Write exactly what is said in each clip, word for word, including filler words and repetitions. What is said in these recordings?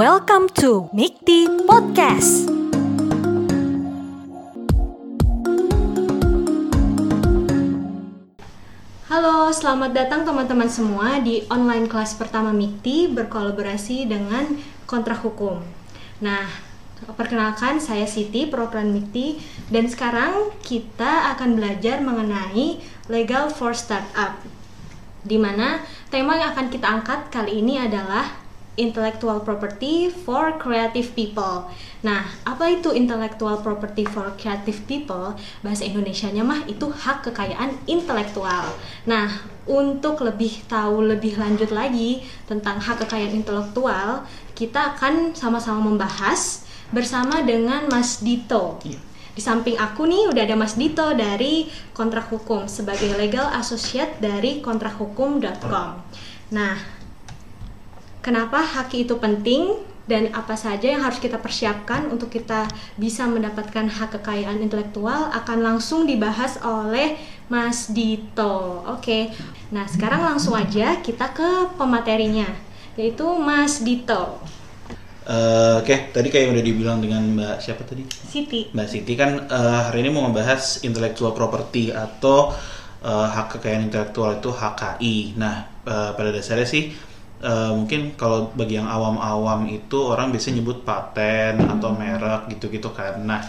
Welcome to MIKTI Podcast. Halo, selamat datang teman-teman semua di online kelas pertama MIKTI berkolaborasi dengan Kontrak Hukum. Nah, perkenalkan saya Siti, perwakilan MIKTI, dan sekarang kita akan belajar mengenai Legal for Startup. Di mana tema yang akan kita angkat kali ini adalah Intellectual Property for Creative People. Nah, apa itu Intellectual Property for Creative People? Bahasa Indonesianya mah itu hak kekayaan intelektual. Nah, untuk lebih tahu lebih lanjut lagi tentang hak kekayaan intelektual, kita akan sama-sama membahas bersama dengan Mas Dito. Di samping aku nih udah ada Mas Dito dari Kontrak Hukum sebagai Legal Associate dari kontrak hukum dot com. Nah, kenapa H K I itu penting dan apa saja yang harus kita persiapkan untuk kita bisa mendapatkan hak kekayaan intelektual akan langsung dibahas oleh Mas Dito. Oke, nah sekarang langsung aja kita ke pematerinya, yaitu Mas Dito. Uh, Oke, okay. Tadi kayak udah dibilang dengan Mbak siapa tadi? Siti. Mbak Siti kan uh, hari ini mau membahas intellectual property atau uh, hak kekayaan intelektual itu H K I. Nah, uh, pada dasarnya sih Uh, mungkin kalau bagi yang awam-awam itu orang biasanya nyebut paten atau merek gitu-gitu kan. Nah,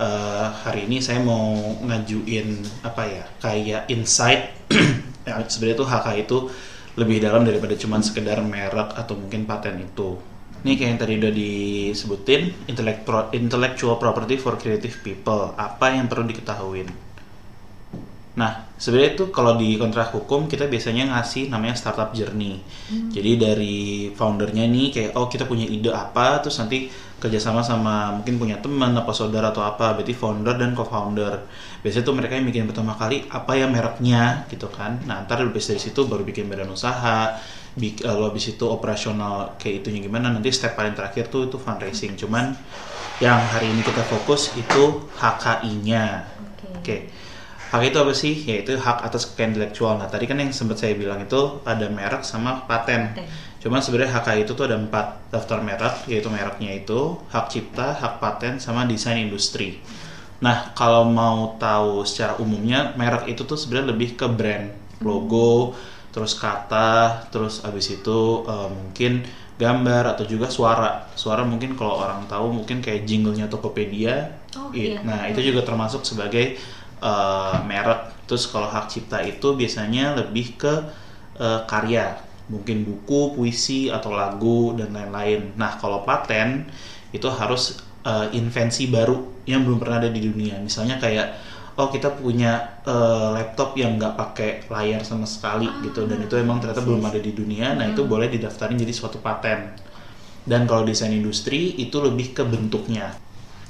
uh, hari ini saya mau ngajuin apa ya, kayak insight ya, sebenarnya tuh H K I itu lebih dalam daripada cuman sekedar merek atau mungkin paten itu. Ini kayak yang tadi udah disebutin, Intellectual Property for Creative People. Apa yang perlu diketahuin? Nah, sebenarnya itu kalau di kontrak hukum kita biasanya ngasih namanya startup journey. Hmm. Jadi dari foundernya nih kayak, oh kita punya ide apa, terus nanti kerjasama sama mungkin punya teman apa saudara atau apa, berarti founder dan co-founder. Biasanya tuh mereka yang bikin pertama kali apa ya mereknya gitu kan. Nah, ntar habis dari situ baru bikin badan usaha, lalu habis itu operasional kayak itunya gimana, nanti step paling terakhir tuh itu fundraising. Cuman yang hari ini kita fokus itu H K I-nya. Oke. Okay. Okay. Hak itu apa sih? Yaitu hak atas kekayaan intelektual. Nah, tadi kan yang sempat saya bilang itu ada merek sama paten. Cuman sebenarnya H K I itu tuh ada empat daftar merek, yaitu mereknya itu hak cipta, hak paten, sama desain industri. Nah, kalau mau tahu secara umumnya, merek itu tuh sebenarnya lebih ke brand, logo, terus kata, terus abis itu uh, mungkin gambar atau juga suara. Suara mungkin kalau orang tahu mungkin kayak jinglenya Tokopedia. Oh, iya. Nah, itu juga termasuk sebagai Uh, merek. Terus kalau hak cipta itu biasanya lebih ke uh, karya, mungkin buku, puisi, atau lagu dan lain-lain. Nah, kalau paten itu harus uh, invensi baru yang belum pernah ada di dunia. Misalnya kayak, oh kita punya uh, laptop yang nggak pakai layar sama sekali ah, gitu, dan itu emang ternyata belum ada di dunia. Nah, itu boleh didaftarin jadi suatu paten. Dan kalau desain industri itu lebih ke bentuknya.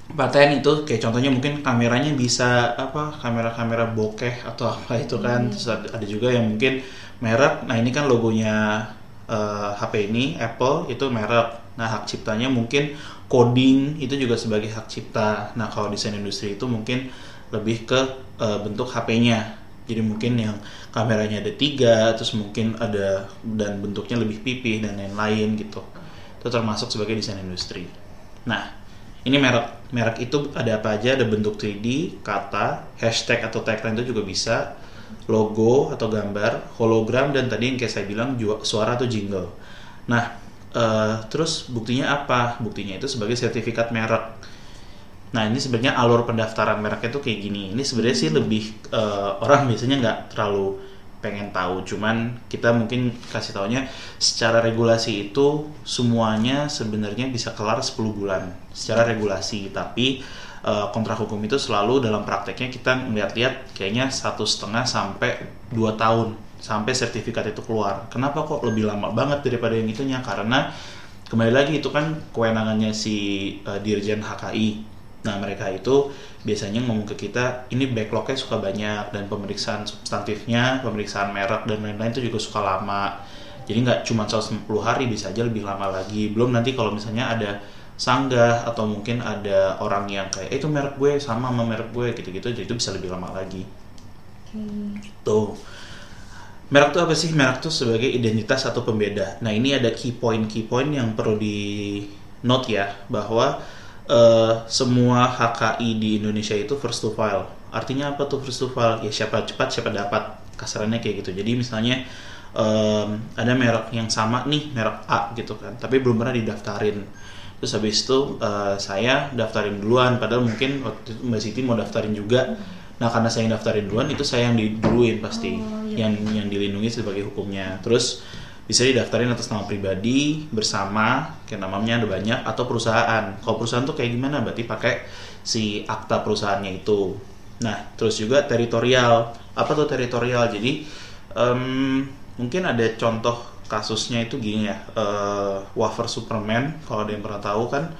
Paten itu kayak contohnya mungkin kameranya bisa apa, kamera-kamera bokeh atau apa itu kan. Terus ada juga yang mungkin merek, nah ini kan logonya uh, H P ini, Apple, itu merek. Nah, hak ciptanya mungkin coding, itu juga sebagai hak cipta. Nah, kalau desain industri itu mungkin lebih ke uh, bentuk H P-nya. Jadi mungkin yang kameranya ada tiga, terus mungkin ada dan bentuknya lebih pipih dan lain-lain gitu. Itu termasuk sebagai desain industri. Nah, ini merek. Merek itu ada apa aja, ada bentuk tiga D, kata, hashtag atau tagline itu juga bisa, logo atau gambar, hologram, dan tadi yang kayak saya bilang suara atau jingle. Nah, uh, terus buktinya apa? Buktinya itu sebagai sertifikat merek. Nah, ini sebenarnya alur pendaftaran mereknya tuh kayak gini. Ini sebenarnya sih lebih uh, orang biasanya nggak terlalu pengen tahu, cuman kita mungkin kasih taunya secara regulasi itu semuanya sebenarnya bisa kelar sepuluh bulan secara regulasi, tapi uh, kontrak hukum itu selalu dalam prakteknya kita ngeliat-liat kayaknya satu setengah sampai dua tahun sampai sertifikat itu keluar. Kenapa kok lebih lama banget daripada yang itunya? Karena kembali lagi itu kan kewenangannya si uh, Dirjen H K I. Nah, mereka itu biasanya ngomong ke kita, ini backlognya suka banyak, dan pemeriksaan substantifnya, pemeriksaan merek, dan lain-lain itu juga suka lama. Jadi nggak cuma seratus lima puluh hari, bisa aja lebih lama lagi. Belum nanti kalau misalnya ada sanggah, atau mungkin ada orang yang kayak, eh itu merek gue, sama sama merek gue, gitu-gitu, jadi itu bisa lebih lama lagi. Hmm. Gitu. Merek itu apa sih? Merek itu sebagai identitas atau pembeda. Nah, ini ada key point-key point yang perlu di note ya bahwa uh, semua H K I di Indonesia itu first to file. Artinya apa tuh first to file? Ya siapa cepat siapa dapat, kasarannya kayak gitu. Jadi misalnya um, ada merek yang sama nih, merek A gitu kan, tapi belum pernah didaftarin. Terus habis itu uh, saya daftarin duluan, padahal mungkin waktu itu Mbak Siti mau daftarin juga. Nah karena saya yang daftarin duluan, itu saya yang diduluin pasti, oh, iya. yang yang dilindungi sebagai hukumnya. Terus bisa didaftarin atas nama pribadi, bersama, kayak namanya ada banyak, atau perusahaan. Kalau perusahaan tuh kayak gimana? Berarti pakai si akta perusahaannya itu. Nah, terus juga teritorial. Apa tuh teritorial? Jadi, um, mungkin ada contoh kasusnya itu gini ya. Uh, Waffer Superman, kalau ada yang pernah tahu kan,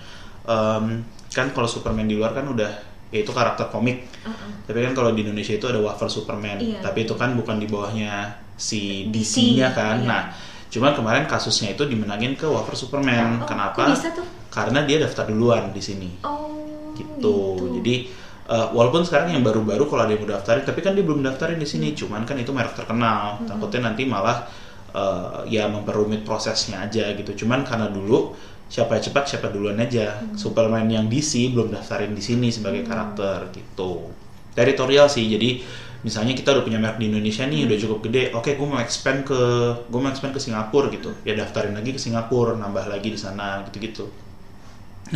um, kan kalau Superman di luar kan udah, ya itu karakter komik. Uh-uh. Tapi kan kalau di Indonesia itu ada Waffer Superman. Iya. Tapi itu kan bukan di bawahnya si D C-nya kan. Iya. Nah, cuman kemarin kasusnya itu dimenangin ke Waffer Superman. Oh, kenapa? Karena dia daftar duluan di sini. Oh, gitu. gitu. Jadi uh, walaupun sekarang yang baru-baru kalau ada yang mau daftarin, tapi kan dia belum daftarin di sini. Hmm. Cuman kan itu merek terkenal. Hmm. Takutnya nanti malah uh, ya memperumit prosesnya aja gitu. Cuman karena dulu siapa cepat siapa duluan aja. Hmm. Superman yang D C belum daftarin di sini sebagai hmm. karakter gitu. Teritorial sih. Jadi misalnya kita udah punya merek di Indonesia nih, hmm. udah cukup gede. Oke, gue mau expand ke gue mau expand ke Singapura gitu. Ya daftarin lagi ke Singapura, nambah lagi di sana gitu-gitu.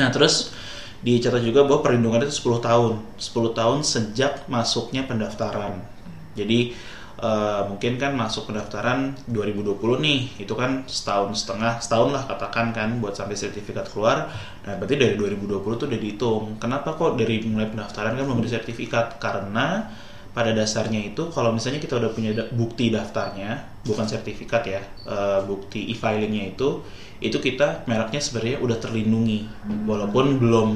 Nah, terus dicatat juga bahwa perlindungannya itu sepuluh tahun. sepuluh tahun sejak masuknya pendaftaran. Jadi Uh, mungkin kan masuk pendaftaran dua ribu dua puluh nih, itu kan setahun setengah, setahun lah katakan kan buat sampai sertifikat keluar. Nah berarti dari dua ribu dua puluh tuh udah dihitung. Kenapa kok dari mulai pendaftaran kan belum ada sertifikat? Karena pada dasarnya itu kalau misalnya kita udah punya da- bukti daftarnya, bukan sertifikat ya, uh, bukti e-filingnya itu, itu kita mereknya sebenarnya udah terlindungi, walaupun belum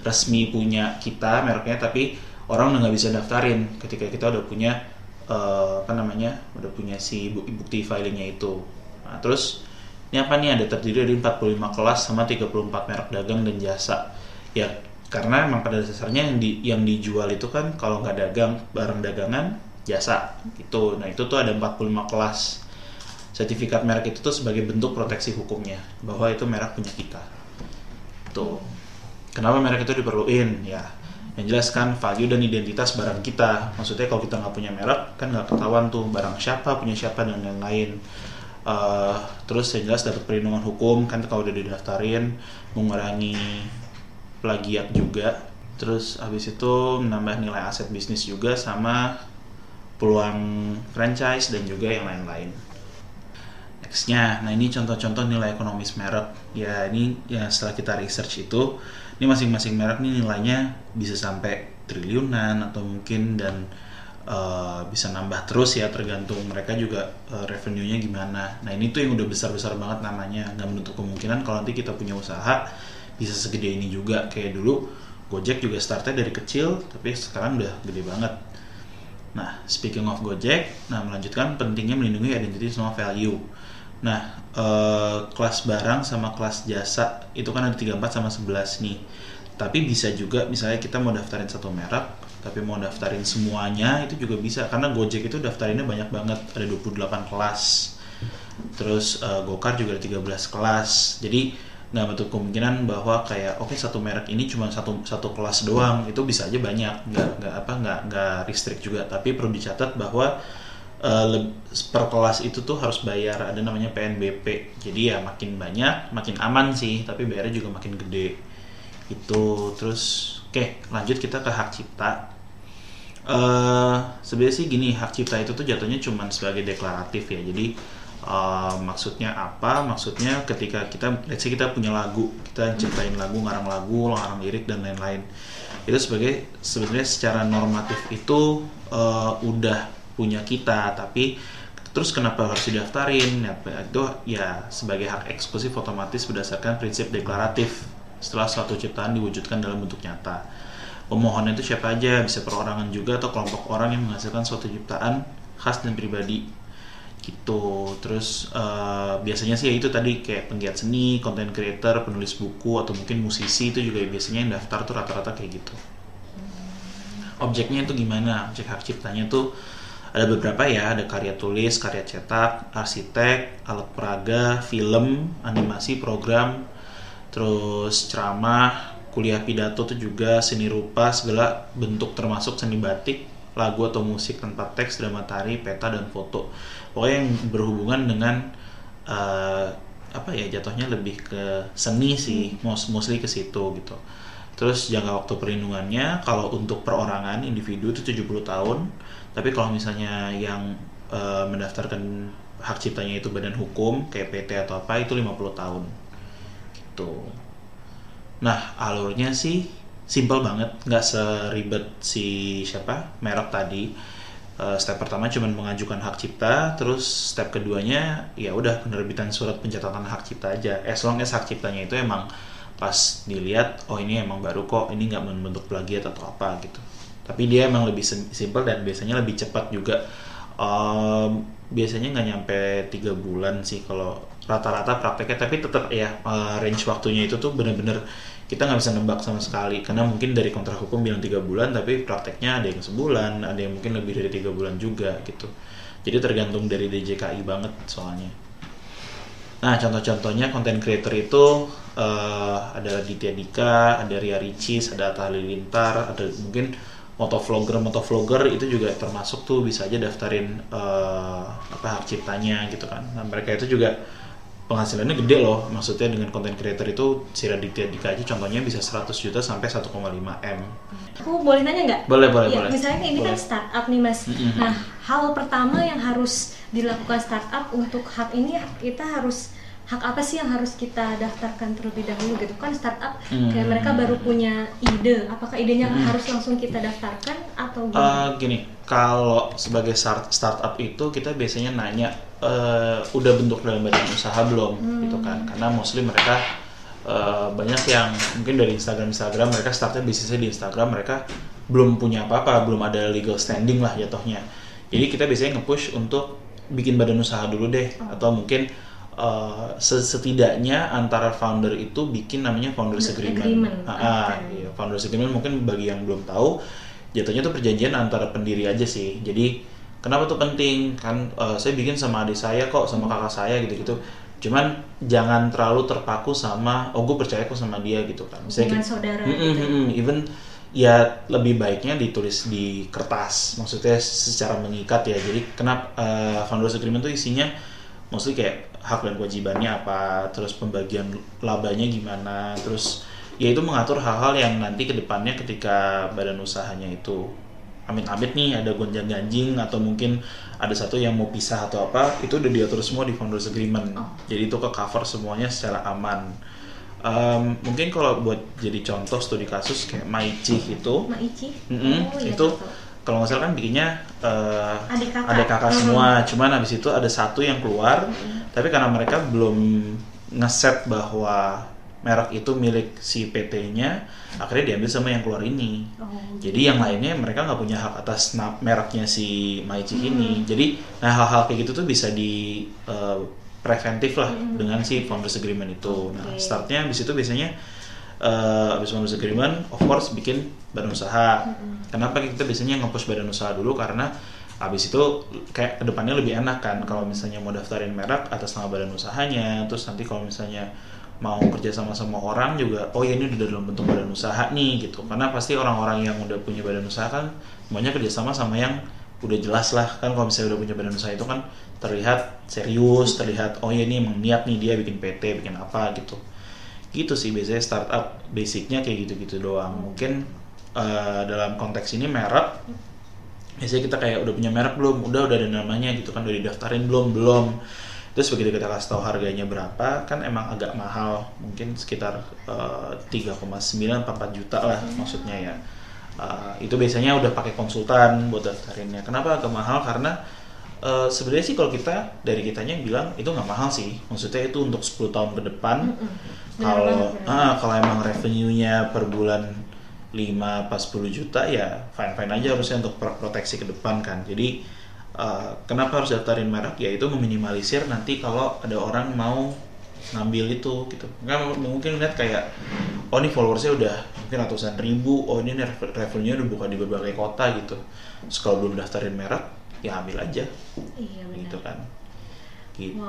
resmi punya kita mereknya, tapi orang udah nggak bisa daftarin ketika kita udah punya Uh, apa namanya udah punya si bukti filingnya itu. Nah, terus ini apa nih, ada terdiri dari empat puluh lima kelas sama tiga puluh empat merek dagang dan jasa. Ya karena emang pada dasarnya yang di, yang dijual itu kan kalau nggak dagang, barang dagangan, jasa gitu. Nah itu tuh ada empat puluh lima kelas. Sertifikat merek itu tuh sebagai bentuk proteksi hukumnya bahwa itu merek punya kita. Tuh kenapa merek itu diperluin ya? Yang jelas kan value dan identitas barang kita. Maksudnya kalau kita nggak punya merek kan nggak ketahuan tuh barang siapa, punya siapa, dan lain-lain. uh, Terus yang jelas dapat perlindungan hukum kan kalau udah didaftarin. Mengurangi plagiat juga. Terus habis itu menambah nilai aset bisnis juga, sama peluang franchise dan juga yang lain-lain. Nextnya, nah ini contoh-contoh nilai ekonomis merek. Ya ini ya setelah kita research itu, ini masing-masing merek nih nilainya bisa sampai triliunan atau mungkin, dan uh, bisa nambah terus ya tergantung mereka juga uh, revenue-nya gimana. Nah ini tuh yang udah besar-besar banget namanya. Nggak menutup kemungkinan kalau nanti kita punya usaha bisa segede ini juga. Kayak dulu Gojek juga startnya dari kecil tapi sekarang udah gede banget. Nah speaking of Gojek, nah melanjutkan pentingnya melindungi identitas sama value. Nah, eh, kelas barang sama kelas jasa itu kan ada tiga puluh empat sama sebelas nih. Tapi bisa juga misalnya kita mau daftarin satu merek, tapi mau daftarin semuanya itu juga bisa. Karena Gojek itu daftarinnya banyak banget, ada dua puluh delapan kelas. Terus eh, Gokar juga ada tiga belas kelas. Jadi nggak menutup kemungkinan bahwa kayak oke okay, satu merek ini cuma satu satu kelas doang, itu bisa aja banyak. Nggak nggak apa nggak nggak restrict juga. Tapi perlu dicatat bahwa Uh, per kelas itu tuh harus bayar, ada namanya P N B P. Jadi ya makin banyak makin aman sih, tapi bayarnya juga makin gede itu. Terus oke okay, lanjut kita ke hak cipta. Uh, sebenarnya sih gini, hak cipta itu tuh jatuhnya cuman sebagai deklaratif ya. Jadi uh, maksudnya apa? Maksudnya ketika kita let's say kita punya lagu, kita ciptain lagu, ngarang lagu, ngarang lirik dan lain-lain, itu sebagai sebenarnya secara normatif itu uh, udah punya kita, tapi terus kenapa harus didaftarin? Ya, itu ya sebagai hak eksklusif otomatis berdasarkan prinsip deklaratif setelah suatu ciptaan diwujudkan dalam bentuk nyata. Pemohonnya itu siapa aja, bisa perorangan juga atau kelompok orang yang menghasilkan suatu ciptaan khas dan pribadi gitu. Terus uh, biasanya sih ya itu tadi kayak penggiat seni, content creator, penulis buku, atau mungkin musisi, itu juga biasanya yang daftar tuh rata-rata kayak gitu. Objeknya itu gimana? Objek hak ciptanya tuh ada beberapa ya, ada karya tulis, karya cetak, arsitek, alat peraga, film, animasi, program, terus ceramah, kuliah pidato tuh juga, seni rupa, segala bentuk termasuk seni batik, lagu atau musik tanpa teks, drama tari, peta, dan foto. Pokoknya yang berhubungan dengan uh, apa ya, jatuhnya lebih ke seni sih, mostly ke situ gitu. Terus jangka waktu perlindungannya, kalau untuk perorangan individu itu tujuh puluh tahun, tapi kalau misalnya yang uh, mendaftarkan hak ciptanya itu badan hukum, kayak P T atau apa, itu lima puluh tahun gitu. Nah, alurnya sih simple banget, nggak seribet si siapa merek tadi. Uh, step pertama cuma mengajukan hak cipta, terus step keduanya ya udah penerbitan surat pencatatan hak cipta aja. As long as hak ciptanya itu emang pas dilihat, oh ini emang baru kok, ini nggak membentuk plagiat atau apa gitu. Tapi dia emang lebih simple dan biasanya lebih cepat juga. Um, biasanya nggak nyampe tiga bulan sih kalau rata-rata prakteknya, tapi tetap ya uh, range waktunya itu tuh bener-bener kita nggak bisa nembak sama sekali, karena mungkin dari kontrak hukum bilang tiga bulan, tapi prakteknya ada yang sebulan, ada yang mungkin lebih dari tiga bulan juga gitu. Jadi tergantung dari D J K I banget soalnya. Nah, contoh-contohnya konten creator itu uh, ada Ditya Dika, ada Ria Ricis, ada Atta Halilintar, ada mungkin motovlogger-motovlogger itu juga termasuk tuh, bisa aja daftarin uh, apa hak ciptanya gitu kan. Nah, mereka itu juga penghasilannya gede loh, maksudnya dengan konten creator itu si Raditya Dika aja contohnya bisa seratus juta sampai satu koma lima M. Aku boleh nanya nggak? Boleh, boleh, ya, boleh. Misalnya ini boleh. Kan startup nih mas, mm-hmm. Nah hal pertama yang harus dilakukan startup untuk hak ini, kita harus, hak apa sih yang harus kita daftarkan terlebih dahulu gitu kan startup, hmm. kayak mereka baru punya ide, apakah idenya hmm. harus langsung kita daftarkan atau gimana? Uh, gini, kalau sebagai start startup itu kita biasanya nanya uh, udah bentuk dalam badan usaha belum, hmm. gitu kan, karena mostly mereka uh, banyak yang mungkin dari Instagram Instagram mereka startnya bisnisnya di Instagram, mereka belum punya apa-apa, belum ada legal standing lah jatuhnya. Jadi kita biasanya nge-push untuk bikin badan usaha dulu deh, oh. atau mungkin Uh, setidaknya antara founder itu bikin namanya founders agreement. agreement. Ah, okay. Iya, founders agreement mungkin bagi yang belum tahu, jatuhnya itu perjanjian antara pendiri aja sih. Jadi kenapa tuh penting kan? Uh, saya bikin sama adik saya kok, sama kakak saya gitu-gitu. Cuman jangan terlalu terpaku sama, oh gue percaya kok sama dia gitu kan. Misalnya, dengan saudara. Mm -mm, gitu. Even ya lebih baiknya ditulis di kertas, maksudnya secara mengikat ya. Jadi kenapa uh, founders agreement tuh isinya mostly kayak hak dan kewajibannya apa, terus pembagian labanya gimana, terus ya itu mengatur hal-hal yang nanti kedepannya ketika badan usahanya itu amit-amit nih ada gonjang-ganjing atau mungkin ada satu yang mau pisah atau apa, itu udah diatur semua di founders agreement. Oh. Jadi itu ke cover semuanya secara aman. Um, mungkin kalau buat jadi contoh studi kasus kayak Maichi itu, Maichi? Mm-mm, oh, ya, itu contoh. Kalau nggak salah kan bikinnya uh, adik kakak, adik kakak semua, cuman habis itu ada satu yang keluar, mm-hmm. tapi karena mereka belum ngeset bahwa merek itu milik si P T-nya, akhirnya diambil sama yang keluar ini. Oh, jadi yang lainnya mereka nggak punya hak atas mereknya si Maichi mm-hmm. ini. Jadi nah hal-hal kayak gitu tuh bisa di uh, preventif lah mm-hmm. dengan si founders agreement itu. Okay. Nah startnya habis itu biasanya Uh, abis founders agreement, of course bikin badan usaha. Mm-hmm. Kenapa kita biasanya nge-push badan usaha dulu? Karena abis itu kayak kedepannya lebih enak kan. Kalau misalnya mau daftarin merek atas nama badan usahanya, terus nanti kalau misalnya mau kerja sama sama orang juga, oh ya ini udah dalam bentuk badan usaha nih gitu. Karena pasti orang-orang yang udah punya badan usaha kan semuanya kerjasama sama yang udah jelas lah kan. Kalau misalnya udah punya badan usaha itu kan terlihat serius, terlihat oh ya ini emang niat nih dia bikin P T, bikin apa gitu. Gitu sih biasanya startup, basicnya kayak gitu-gitu doang. Mungkin uh, dalam konteks ini merek, biasanya kita kayak udah punya merek belum, udah udah ada namanya gitu kan, udah didaftarin belum belum. Terus begitu kita kasih tahu harganya berapa, kan emang agak mahal, mungkin sekitar uh, tiga koma sembilan sampai empat juta lah maksudnya ya. Uh, itu biasanya udah pakai konsultan buat daftarinnya. Kenapa agak mahal? Karena Uh, sebenarnya sih kalau kita dari kitanya bilang itu nggak mahal sih, maksudnya itu untuk sepuluh tahun ke depan. Kalau ah, kalau emang revenue-nya per bulan lima pas sepuluh juta ya fine-fine aja harusnya untuk proteksi ke depan kan. Jadi uh, kenapa harus daftarin merek? Ya itu meminimalisir nanti kalau ada orang mau ngambil itu gitu. Nggak mungkin lihat kayak oh ini followersnya udah mungkin ratusan ribu, oh ini revenue udah buka di berbagai kota gitu. Terus kalau belum daftarin merek ya ambil aja, iya, gitu kan. gitu.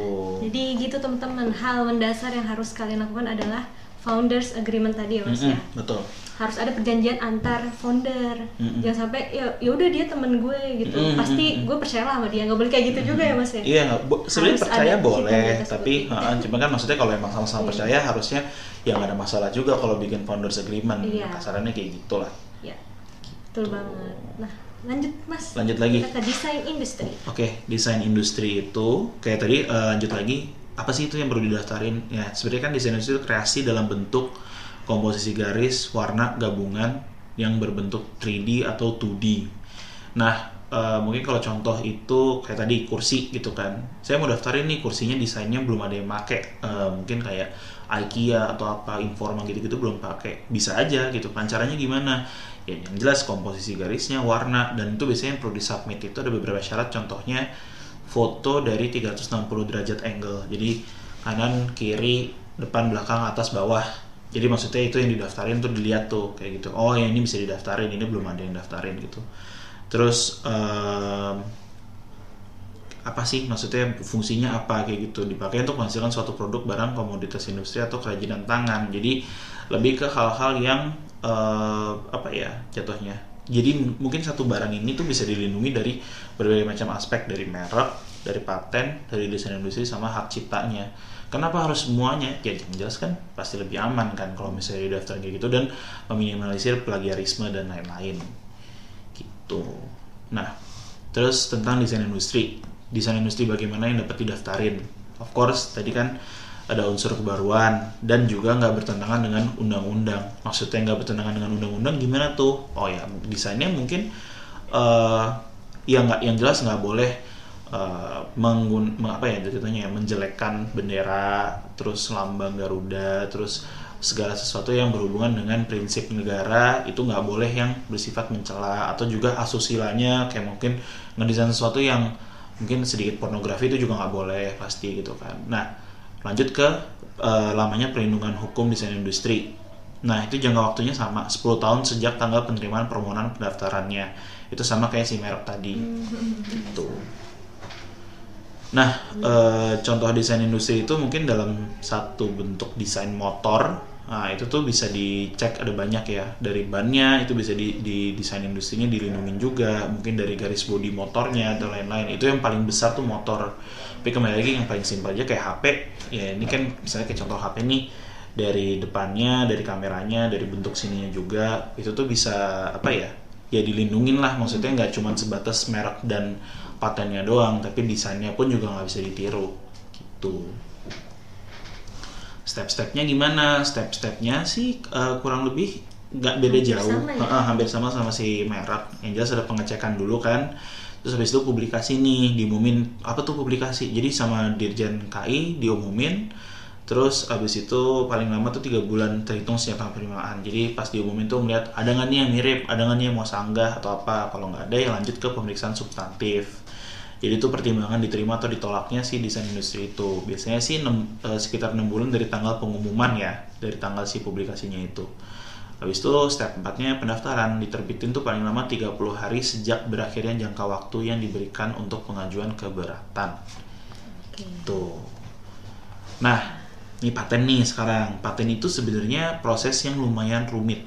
Wah. Jadi gitu teman-teman, hal mendasar yang harus kalian lakukan adalah founders agreement tadi ya Mas, mm-hmm, ya. Betul. Harus ada perjanjian antar founder. Mm-hmm. Jangan sampai ya yaudah dia temen gue gitu. Mm-hmm. Pasti gue percaya lah sama dia. Gak boleh kayak gitu mm-hmm. juga ya Mas ya. Iya, sebenarnya percaya boleh, tapi uh, cuma kan maksudnya kalau emang sama-sama mm-hmm. percaya harusnya ya gak ada masalah juga kalau bikin founders agreement. Iya. Kasarannya kayak gitulah. Iya. Betul gitu banget. Nah, lanjut Mas. Lanjut lagi. Kita ke desain industri. Oke, okay, desain industri itu kayak tadi uh, lanjut lagi. Apa sih itu yang perlu didaftarin? Ya, sebenarnya kan desain industri itu kreasi dalam bentuk komposisi garis, warna, gabungan yang berbentuk tiga D atau dua D. Nah, uh, mungkin kalau contoh itu kayak tadi kursi gitu kan. Saya mau daftarin nih kursinya desainnya belum ada yang make. Uh, mungkin kayak IKEA atau apa informal gitu-gitu belum pakai. Bisa aja gitu kan. Caranya gimana? Ya, yang jelas komposisi garisnya, warna, dan itu biasanya yang perlu disubmit itu ada beberapa syarat. Contohnya foto dari tiga ratus enam puluh derajat angle, jadi kanan, kiri, depan, belakang, atas, bawah. Jadi maksudnya itu yang didaftarin tuh dilihat tuh kayak gitu, oh yang ini bisa didaftarin, ini belum ada yang daftarin gitu. Terus um, apa sih maksudnya fungsinya apa kayak gitu, dipakai untuk menghasilkan suatu produk, barang, komoditas industri atau kerajinan tangan. Jadi lebih ke hal-hal yang uh, apa ya jatuhnya. Jadi mungkin satu barang ini tuh bisa dilindungi dari berbagai macam aspek, dari merek, dari paten, dari desain industri, sama hak ciptanya. Kenapa harus semuanya? Ya jelaskan, pasti lebih aman kan kalau misalnya di daftar kayak gitu, dan meminimalisir plagiarisme dan lain-lain. Gitu. Nah, terus tentang desain industri. Desain industri bagaimana yang dapat didaftarin? Of course, tadi kan ada unsur kebaruan dan juga nggak bertentangan dengan undang-undang. Maksudnya nggak bertentangan dengan undang-undang gimana tuh? Oh ya, desainnya mungkin uh, yang nggak, yang jelas nggak boleh uh, menggun, apa ya ceritanya, menjelekkan bendera, terus lambang Garuda, terus segala sesuatu yang berhubungan dengan prinsip negara itu nggak boleh yang bersifat mencela, atau juga asusilanya kayak mungkin ngedesain sesuatu yang mungkin sedikit pornografi itu juga nggak boleh pasti gitu kan. Nah, lanjut ke uh, lamanya perlindungan hukum desain industri. Nah, itu jangka waktunya sama, sepuluh tahun sejak tanggal penerimaan permohonan pendaftarannya. Itu sama kayak si merek tadi. Gitu. Nah, uh, contoh desain industri itu mungkin dalam satu bentuk desain motor. Nah, itu tuh bisa dicek, ada banyak ya. Dari bannya itu bisa di, di desain industrinya dilindungin juga, mungkin dari garis bodi motornya dan lain-lain. Itu yang paling besar tuh motor. Tapi kembali lagi yang paling simpel aja kayak H P. Ya ini kan misalnya kayak contoh H P nih, dari depannya, dari kameranya, dari bentuk sininya juga. Itu tuh bisa apa ya? Ya dilindungin lah, maksudnya nggak cuma sebatas merek dan patennya doang, tapi desainnya pun juga nggak bisa ditiru. Gitu. Step-stepnya gimana? Step-stepnya sih uh, kurang lebih nggak beda hampir jauh, sama ya? uh, hampir sama sama si merek. Yang jelas ada pengecekan dulu kan, terus habis itu publikasi nih, diumumin. Apa tuh publikasi? Jadi sama Dirjen K I diumumin, terus habis itu paling lama tuh tiga bulan terhitung sejak penerimaan. Jadi pas diumumin tuh melihat ada nggak nih yang mirip, ada nggak nih yang mau sanggah atau apa. Kalau nggak ada ya lanjut ke pemeriksaan substantif. Jadi itu pertimbangan diterima atau ditolaknya si desain industri itu. Biasanya sih enam, eh, sekitar enam bulan dari tanggal pengumuman ya, dari tanggal si publikasinya itu. Habis itu step empatnya pendaftaran, diterbitin tuh paling lama tiga puluh hari sejak berakhirnya jangka waktu yang diberikan untuk pengajuan keberatan. Oke. Tuh. Nah, ini paten nih sekarang. Paten itu sebenarnya proses yang lumayan rumit.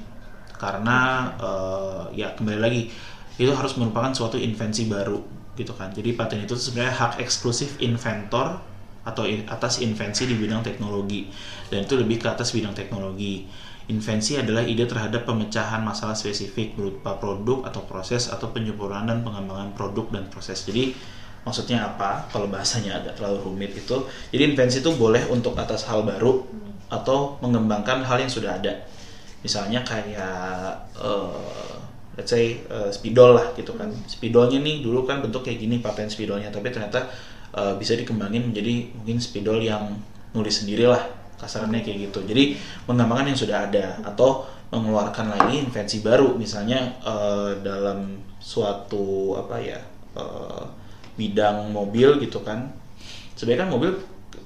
Karena eh, ya kembali lagi, itu harus merupakan suatu invensi baru. Gitu kan. Jadi paten itu sebenarnya hak eksklusif inventor atau in, atas invensi di bidang teknologi, dan itu lebih ke atas bidang teknologi. Invensi adalah ide terhadap pemecahan masalah spesifik berupa produk atau proses atau penyempurnaan dan pengembangan produk dan proses. Jadi maksudnya apa? Kalau bahasanya agak terlalu rumit itu. Jadi invensi itu boleh untuk atas hal baru atau mengembangkan hal yang sudah ada. Misalnya kayak uh, let's say uh, spidol lah gitu kan. Spidolnya nih dulu kan bentuk kayak gini, paten spidolnya, tapi ternyata uh, bisa dikembangin menjadi mungkin spidol yang nulis sendiri lah, kasarannya kayak gitu. Jadi mengembangkan yang sudah ada atau mengeluarkan lagi invensi baru, misalnya uh, dalam suatu apa ya uh, bidang mobil gitu kan. Sebenarnya kan mobil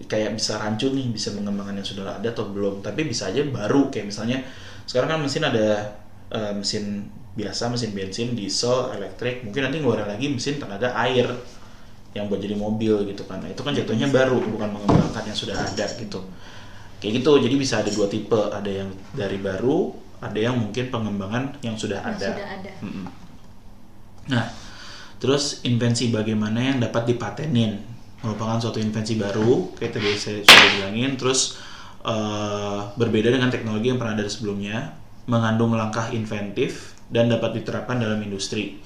kayak bisa rancu nih, bisa mengembangkan yang sudah ada atau belum, tapi bisa aja baru. Kayak misalnya sekarang kan mesin ada uh, mesin biasa, mesin bensin, diesel, elektrik, mungkin nanti ngeluarin lagi mesin tenaga air yang buat jadi mobil gitu kan. Nah, itu kan jatuhnya baru, bukan mengembangkan yang sudah ada gitu. Kayak gitu, jadi bisa ada dua tipe, ada yang dari baru, ada yang mungkin pengembangan yang sudah yang ada. Sudah ada. Mm-mm. Nah, terus invensi bagaimana yang dapat dipatenin merupakan suatu invensi baru, kayak tadi saya sudah bilangin. Terus uh, berbeda dengan teknologi yang pernah ada sebelumnya, mengandung langkah inventif dan dapat diterapkan dalam industri.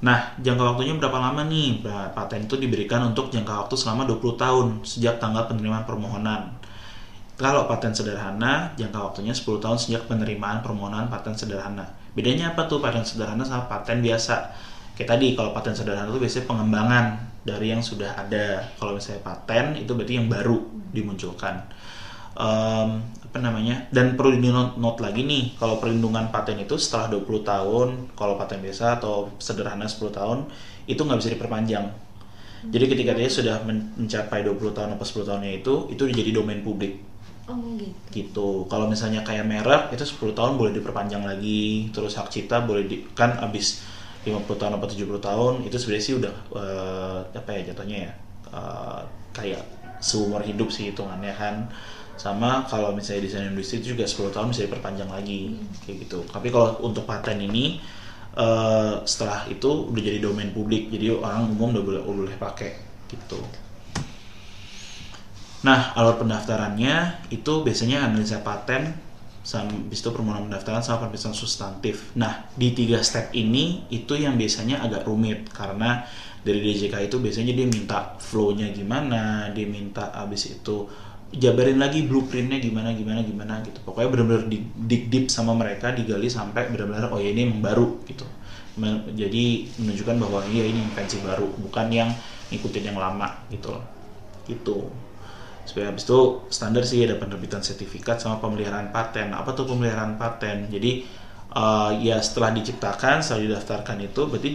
Nah, jangka waktunya berapa lama nih? Paten itu diberikan untuk jangka waktu selama dua puluh tahun sejak tanggal penerimaan permohonan. Kalau paten sederhana, jangka waktunya sepuluh tahun sejak penerimaan permohonan paten sederhana. Bedanya apa tuh paten sederhana sama paten biasa? Kayak tadi, kalau paten sederhana itu biasanya pengembangan dari yang sudah ada. Kalau misalnya paten, itu berarti yang baru dimunculkan. Um, apa namanya? Dan perlu di-note lagi nih, kalau perlindungan paten itu setelah dua puluh tahun, kalau paten biasa atau sederhana sepuluh tahun, itu nggak bisa diperpanjang. Hmm. Jadi ketika dia sudah mencapai dua puluh tahun atau sepuluh tahunnya itu, itu jadi domain publik. Oh, gitu. Gitu. Kalau misalnya kayak merek, itu sepuluh tahun boleh diperpanjang lagi, terus hak cipta boleh di, kan abis lima puluh tahun atau tujuh puluh tahun, itu sebenarnya sih udah uh, apa ya jatuhnya ya, uh, kayak seumur hidup sih hitungannya kan. Sama kalau misalnya desain industri itu juga sepuluh tahun bisa diperpanjang lagi, hmm. kayak gitu. Tapi kalau untuk paten ini uh, setelah itu udah jadi domain publik, jadi orang umum udah boleh, boleh pakai gitu. Nah, alur pendaftarannya itu biasanya analisa paten, habis itu permohonan pendaftaran sama pemeriksaan substantif. Nah, di tiga step ini itu yang biasanya agak rumit karena dari D J K I itu biasanya dia minta flow-nya gimana, dia minta habis itu jabarin lagi blueprintnya gimana gimana gimana gitu. Pokoknya benar-benar dig, dig deep sama mereka, digali sampai benar-benar oh ya ini yang baru gitu. Jadi menunjukkan bahwa iya ini invensi baru, bukan yang ngikutin yang lama gitu loh. Gitu. Sebenarnya habis itu standar sih ada penerbitan sertifikat sama pemeliharaan paten. Apa tuh pemeliharaan paten? Jadi uh, ya setelah diciptakan, setelah didaftarkan itu berarti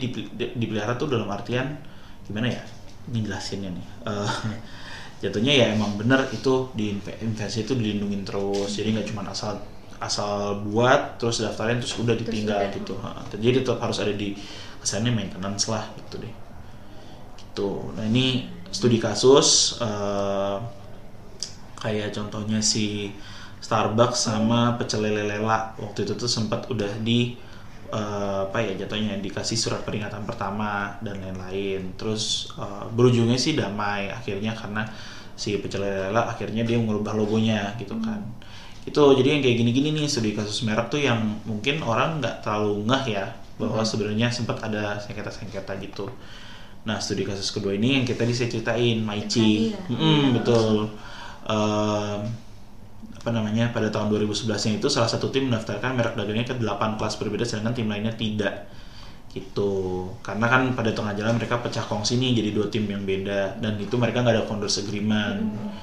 dipelihara tuh dalam artian gimana ya? Ini jelasinnya nih. Uh, jatuhnya ya emang bener itu di investasi itu dilindungin terus, jadi nggak cuma asal asal buat terus daftarin terus udah ditinggal terus gitu. Ha, jadi tetap harus ada di kesannya maintenance lah gitu deh gitu. Nah ini studi kasus uh, kayak contohnya si Starbucks sama pecel lele Lela waktu itu tuh sempat udah di Uh, apa ya jatuhnya dikasih surat peringatan pertama dan lain-lain. Terus uh, berujungnya sih damai akhirnya karena si pecel lele akhirnya dia mengubah logonya gitu kan. Hmm. Itu jadi yang kayak gini-gini nih studi kasus merek tuh yang mungkin orang nggak terlalu ngeh ya bahwa hmm. sebenarnya sempat ada sengketa-sengketa gitu. Nah studi kasus kedua ini yang kita bisa ceritain Maichi, ya. hmm, betul. Uh, apa namanya pada tahun dua ribu sebelasnya itu salah satu tim mendaftarkan merek dagangnya ke delapan kelas berbeda sedangkan tim lainnya tidak gitu karena kan pada tengah jalan mereka pecah kongsi nih jadi dua tim yang beda dan itu mereka nggak ada founders agreement hmm.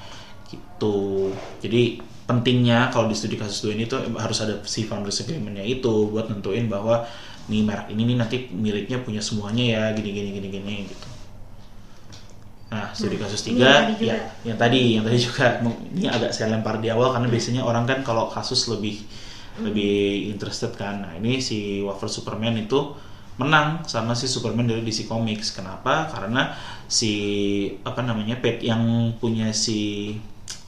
gitu. Jadi pentingnya kalau di studi kasus dua ini tuh harus ada si founders agreementnya itu buat nentuin bahwa nih merek ini nih nanti miliknya punya semuanya ya gini gini gini gini gitu. Nah, studi kasus tiga, ya, yang tadi, yang tadi juga ini agak saya lempar di awal karena biasanya orang kan kalau kasus lebih mm. lebih interested kan. Nah, ini si Waffer Superman itu menang sama si Superman dari D C Comics. Kenapa? Karena si apa namanya pet yang punya si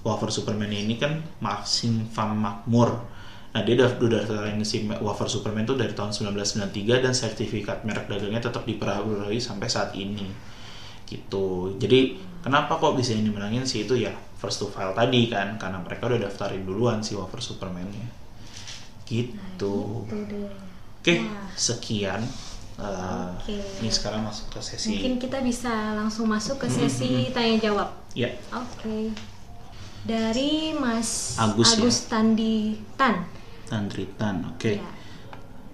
Waffer Superman ini kan Sinfa Makmur. Nah, dia udah daftarin si Waffer Superman itu dari tahun seribu sembilan ratus sembilan puluh tiga dan sertifikat merek dagangnya tetap diperbarui sampai saat ini. Gitu. Jadi kenapa kok bisa ini menangin sih itu ya first to file tadi kan karena mereka udah daftarin duluan si Waffer Superman-nya. Gitu. Nah, gitu Oke, okay. nah. sekian. Uh, okay. Ini sekarang masuk ke sesi. Mungkin kita bisa langsung masuk ke sesi mm-hmm. tanya jawab. Iya. Yeah. Oke. Okay. Dari Mas Agus, Agus ya? Tandi Tan. Tandri Tan. Oke. Okay. Yeah.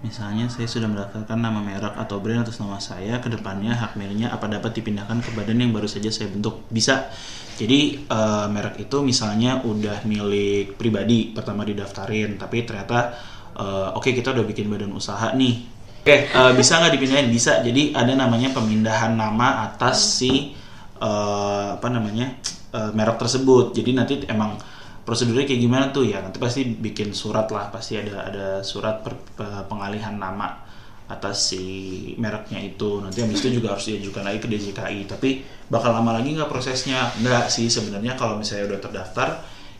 Misalnya saya sudah mendaftarkan nama merek atau brand atas nama saya, kedepannya hak miliknya apa dapat dipindahkan ke badan yang baru saja saya bentuk? Bisa. Jadi uh, merek itu misalnya udah milik pribadi pertama didaftarin, tapi ternyata uh, oke okay, kita udah bikin badan usaha nih. Oke okay, uh, bisa nggak dipindahin? Bisa. Jadi ada namanya pemindahan nama atas si uh, apa namanya uh, merek tersebut. Jadi nanti emang prosedurnya kayak gimana tuh ya nanti pasti bikin surat lah pasti ada ada surat per, per, pengalihan nama atas si mereknya itu. Nanti habis itu juga harus diajukan lagi ke D J K I. Tapi bakal lama lagi nggak prosesnya? Nggak sih sebenarnya, kalau misalnya udah terdaftar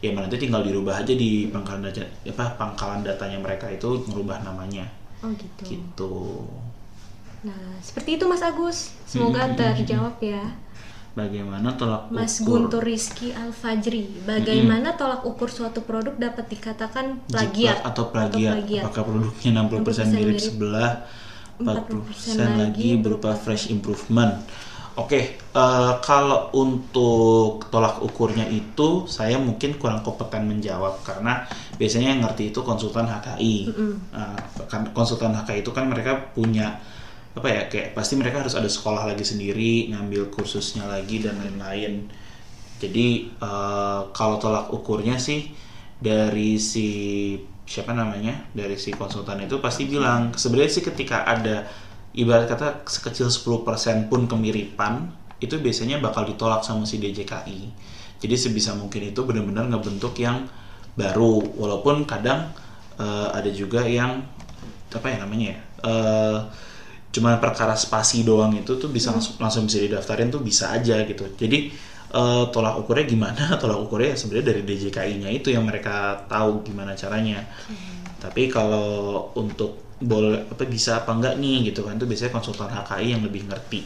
ya nanti tinggal dirubah aja di pangkalan data, apa pangkalan datanya mereka itu, merubah namanya. Oh gitu. Gitu. Nah seperti itu Mas Agus, semoga hmm. terjawab ya. Bagaimana tolak ukur Mas Guntur Rizky Al-Fajri, bagaimana mm-hmm. tolak ukur suatu produk dapat dikatakan plagiat atau plagiat? Apakah produknya enam puluh persen, enam puluh persen mirip sebelah, empat puluh persen lagi berupa fresh improvement? Oke, okay, uh, kalau untuk tolak ukurnya itu saya mungkin kurang kompeten menjawab, karena biasanya yang ngerti itu konsultan H K I. Mm-hmm. uh, konsultan H K I itu kan mereka punya apa ya, kayak pasti mereka harus ada sekolah lagi sendiri, ngambil kursusnya lagi dan lain-lain. Jadi uh, kalau tolak ukurnya sih dari si siapa namanya, dari si konsultan itu pasti bilang sebenarnya sih ketika ada ibarat kata sekecil sepuluh persen pun kemiripan, itu biasanya bakal ditolak sama si D J K I. Jadi sebisa mungkin itu benar-benar ngebentuk yang baru, walaupun kadang uh, ada juga yang apa ya namanya ya, uh, cuma perkara spasi doang itu tuh bisa hmm. langsung bisa didaftarin tuh bisa aja gitu. Jadi uh, tolak ukurnya gimana? Tolak ukurnya sebenarnya dari D J K I-nya itu yang mereka tahu gimana caranya. Hmm. Tapi kalau untuk boleh apa bisa apa enggak nih gitu kan, itu biasanya konsultan H K I yang lebih ngerti.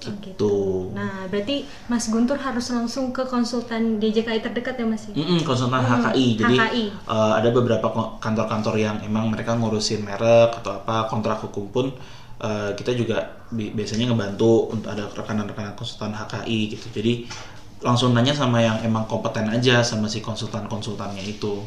Gitu. gitu. Nah berarti Mas Guntur harus langsung ke konsultan D J K I terdekat ya Mas? Mm-mm, konsultan hmm. H K I. Jadi H K I. Uh, ada beberapa kantor-kantor yang emang mereka ngurusin merek atau apa, kontrak hukum pun. Uh, kita juga bi- biasanya ngebantu untuk ada rekanan-rekanan konsultan H K I gitu. Jadi langsung nanya sama yang emang kompeten aja sama si konsultan-konsultannya itu.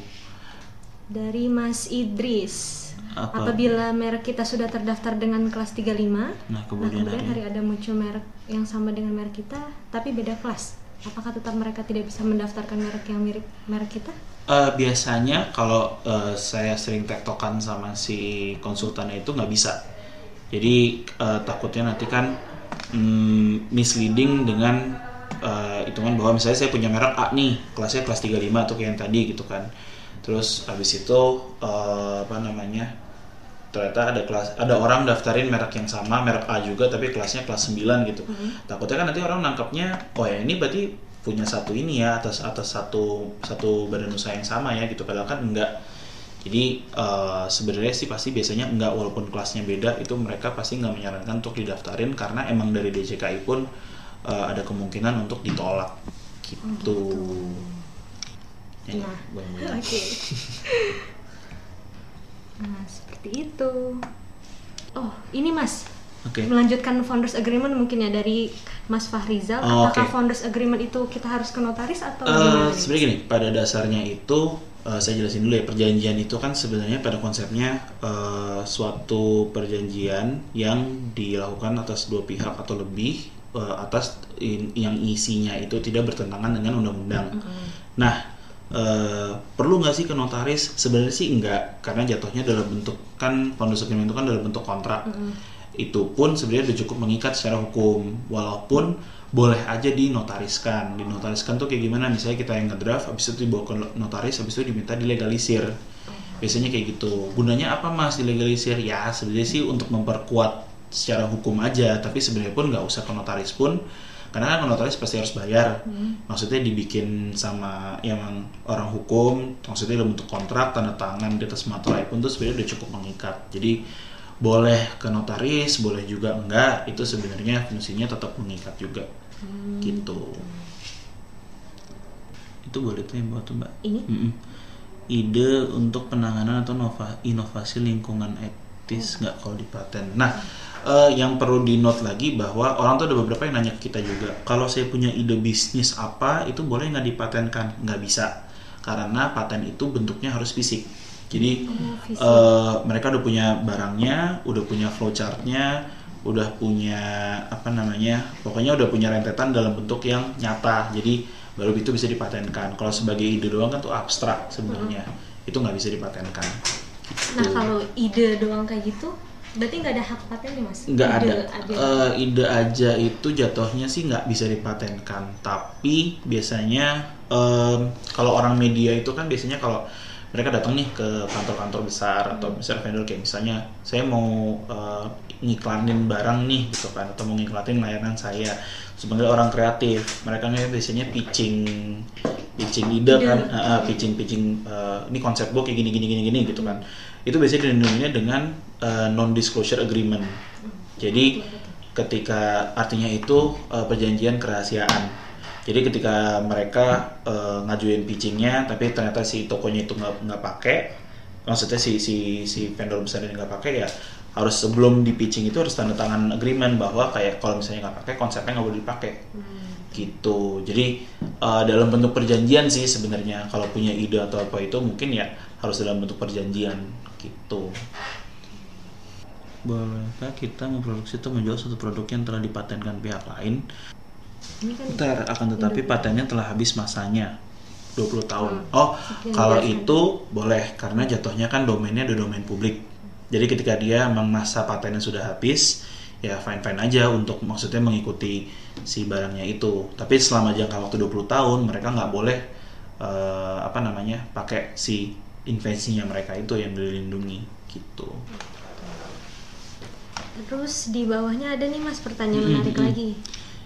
Dari Mas Idris, Apa? apabila merek kita sudah terdaftar dengan kelas tiga puluh lima, nah kemudian, nah, kemudian hari ada muncul merek yang sama dengan merek kita tapi beda kelas, apakah tetap mereka tidak bisa mendaftarkan merek yang mirip merek kita? Uh, biasanya kalau uh, saya sering tektokan sama si konsultannya itu nggak bisa. Jadi uh, takutnya nanti kan mm, misleading dengan uh, hitungan bahwa misalnya saya punya merek A nih, kelasnya kelas tiga puluh lima atau kayak yang tadi gitu kan. Terus habis itu uh, apa namanya? ternyata ada kelas ada orang daftarin merek yang sama, merek A juga tapi kelasnya kelas sembilan gitu. Mm-hmm. Takutnya kan nanti orang nangkapnya, oh ya ini berarti punya satu ini ya, atas atas satu satu badan usaha yang sama ya gitu, padahal kan enggak. Jadi uh, sebenarnya sih pasti biasanya enggak, walaupun kelasnya beda itu mereka pasti enggak menyarankan untuk didaftarin, karena emang dari D J K I pun uh, ada kemungkinan untuk ditolak gitu. Oh, gitu. Ya, nah, oke. Okay. Nah, seperti itu. Oh, ini Mas. Okay. Melanjutkan founders agreement mungkin ya dari Mas Fahrizal. Oh, apakah okay. founders agreement itu kita harus ke notaris atau uh, sebenarnya gini, pada dasarnya itu uh, saya jelasin dulu ya, perjanjian itu kan sebenarnya pada konsepnya uh, suatu perjanjian yang dilakukan atas dua pihak atau lebih uh, atas in, yang isinya itu tidak bertentangan dengan undang-undang. Mm-hmm. Nah, uh, perlu nggak sih ke notaris? Sebenarnya sih enggak, karena jatuhnya dalam bentuk kan founders agreement itu kan dalam bentuk kontrak. Mm-hmm. Itu pun sebenarnya udah cukup mengikat secara hukum, walaupun boleh aja dinotariskan. Dinotariskan tuh kayak gimana? Misalnya kita yang ngedraft, habis itu dibawa ke notaris, habis itu diminta dilegalisir. Biasanya kayak gitu. Gunanya apa Mas dilegalisir? Ya sebenarnya sih untuk memperkuat secara hukum aja, tapi sebenarnya pun nggak usah ke notaris pun, karena kan ke notaris pasti harus bayar. Maksudnya dibikin sama yang orang hukum, maksudnya dalam bentuk kontrak, tanda tangan di atas materai pun tuh sebenarnya udah cukup mengikat. Jadi boleh ke notaris, boleh juga enggak, itu sebenarnya fungsinya tetap mengikat juga. Hmm. Gitu. Itu boleh tuh yang buat tuh Mbak. Ini? Mm-mm. Ide untuk penanganan atau nova, inovasi lingkungan etis enggak kalau di paten. Nah, eh, yang perlu di note lagi bahwa orang tuh ada beberapa yang nanya ke kita juga, kalau saya punya ide bisnis apa, itu boleh nggak dipatenkan? Nggak bisa, karena paten itu bentuknya harus fisik. Jadi oh, uh, mereka udah punya barangnya, udah punya flowchartnya, udah punya apa namanya, pokoknya udah punya rentetan dalam bentuk yang nyata. Jadi baru itu bisa dipatenkan. Kalau sebagai ide doang kan tuh abstrak sebenarnya, hmm. itu nggak bisa dipatenkan. Gitu. Nah kalau ide doang kayak gitu, berarti nggak ada hak paten nih Mas? Nggak ada. Aja. Uh, ide aja itu jatuhnya sih nggak bisa dipatenkan. Tapi biasanya um, kalau orang media itu kan biasanya kalau mereka datang nih ke kantor-kantor besar hmm. atau misalnya vendor kayak misalnya saya mau uh, ngiklanin barang nih gitu kan, atau mau ngiklanin layanan saya. Sebenarnya orang kreatif, mereka nih biasanya pitching pitching ide yeah. kan, uh, pitching pitching uh, ini konsep gue kayak gini gini gini gini gitu kan. Itu biasanya dilindunginya dengan uh, non-disclosure agreement. Jadi ketika artinya itu uh, perjanjian kerahasiaan. Jadi ketika mereka uh, ngajuin pitchingnya, tapi ternyata si tokonya itu nggak nggak pakai, maksudnya si si si vendor besar ini nggak pakai ya, harus sebelum di pitching itu harus tanda tangan agreement bahwa kayak kalau misalnya nggak pakai konsepnya nggak boleh dipakai, hmm. gitu. Jadi uh, dalam bentuk perjanjian sih sebenarnya, kalau punya ide atau apa itu mungkin ya harus dalam bentuk perjanjian gitu. Bolehkah kita memproduksi atau menjual suatu produk yang telah dipatenkan pihak lain? Bentar, akan tetapi patennya telah habis masanya dua puluh tahun. Oh, kalau itu boleh karena jatuhnya kan domainnya udah domain publik. Jadi ketika dia masa patennya sudah habis, ya fine-fine aja untuk maksudnya mengikuti si barangnya itu. Tapi selama jangka waktu dua puluh tahun mereka nggak boleh uh, apa namanya pakai si invensinya mereka itu yang dilindungi gitu. Terus di bawahnya ada nih Mas pertanyaan mm-hmm. menarik lagi.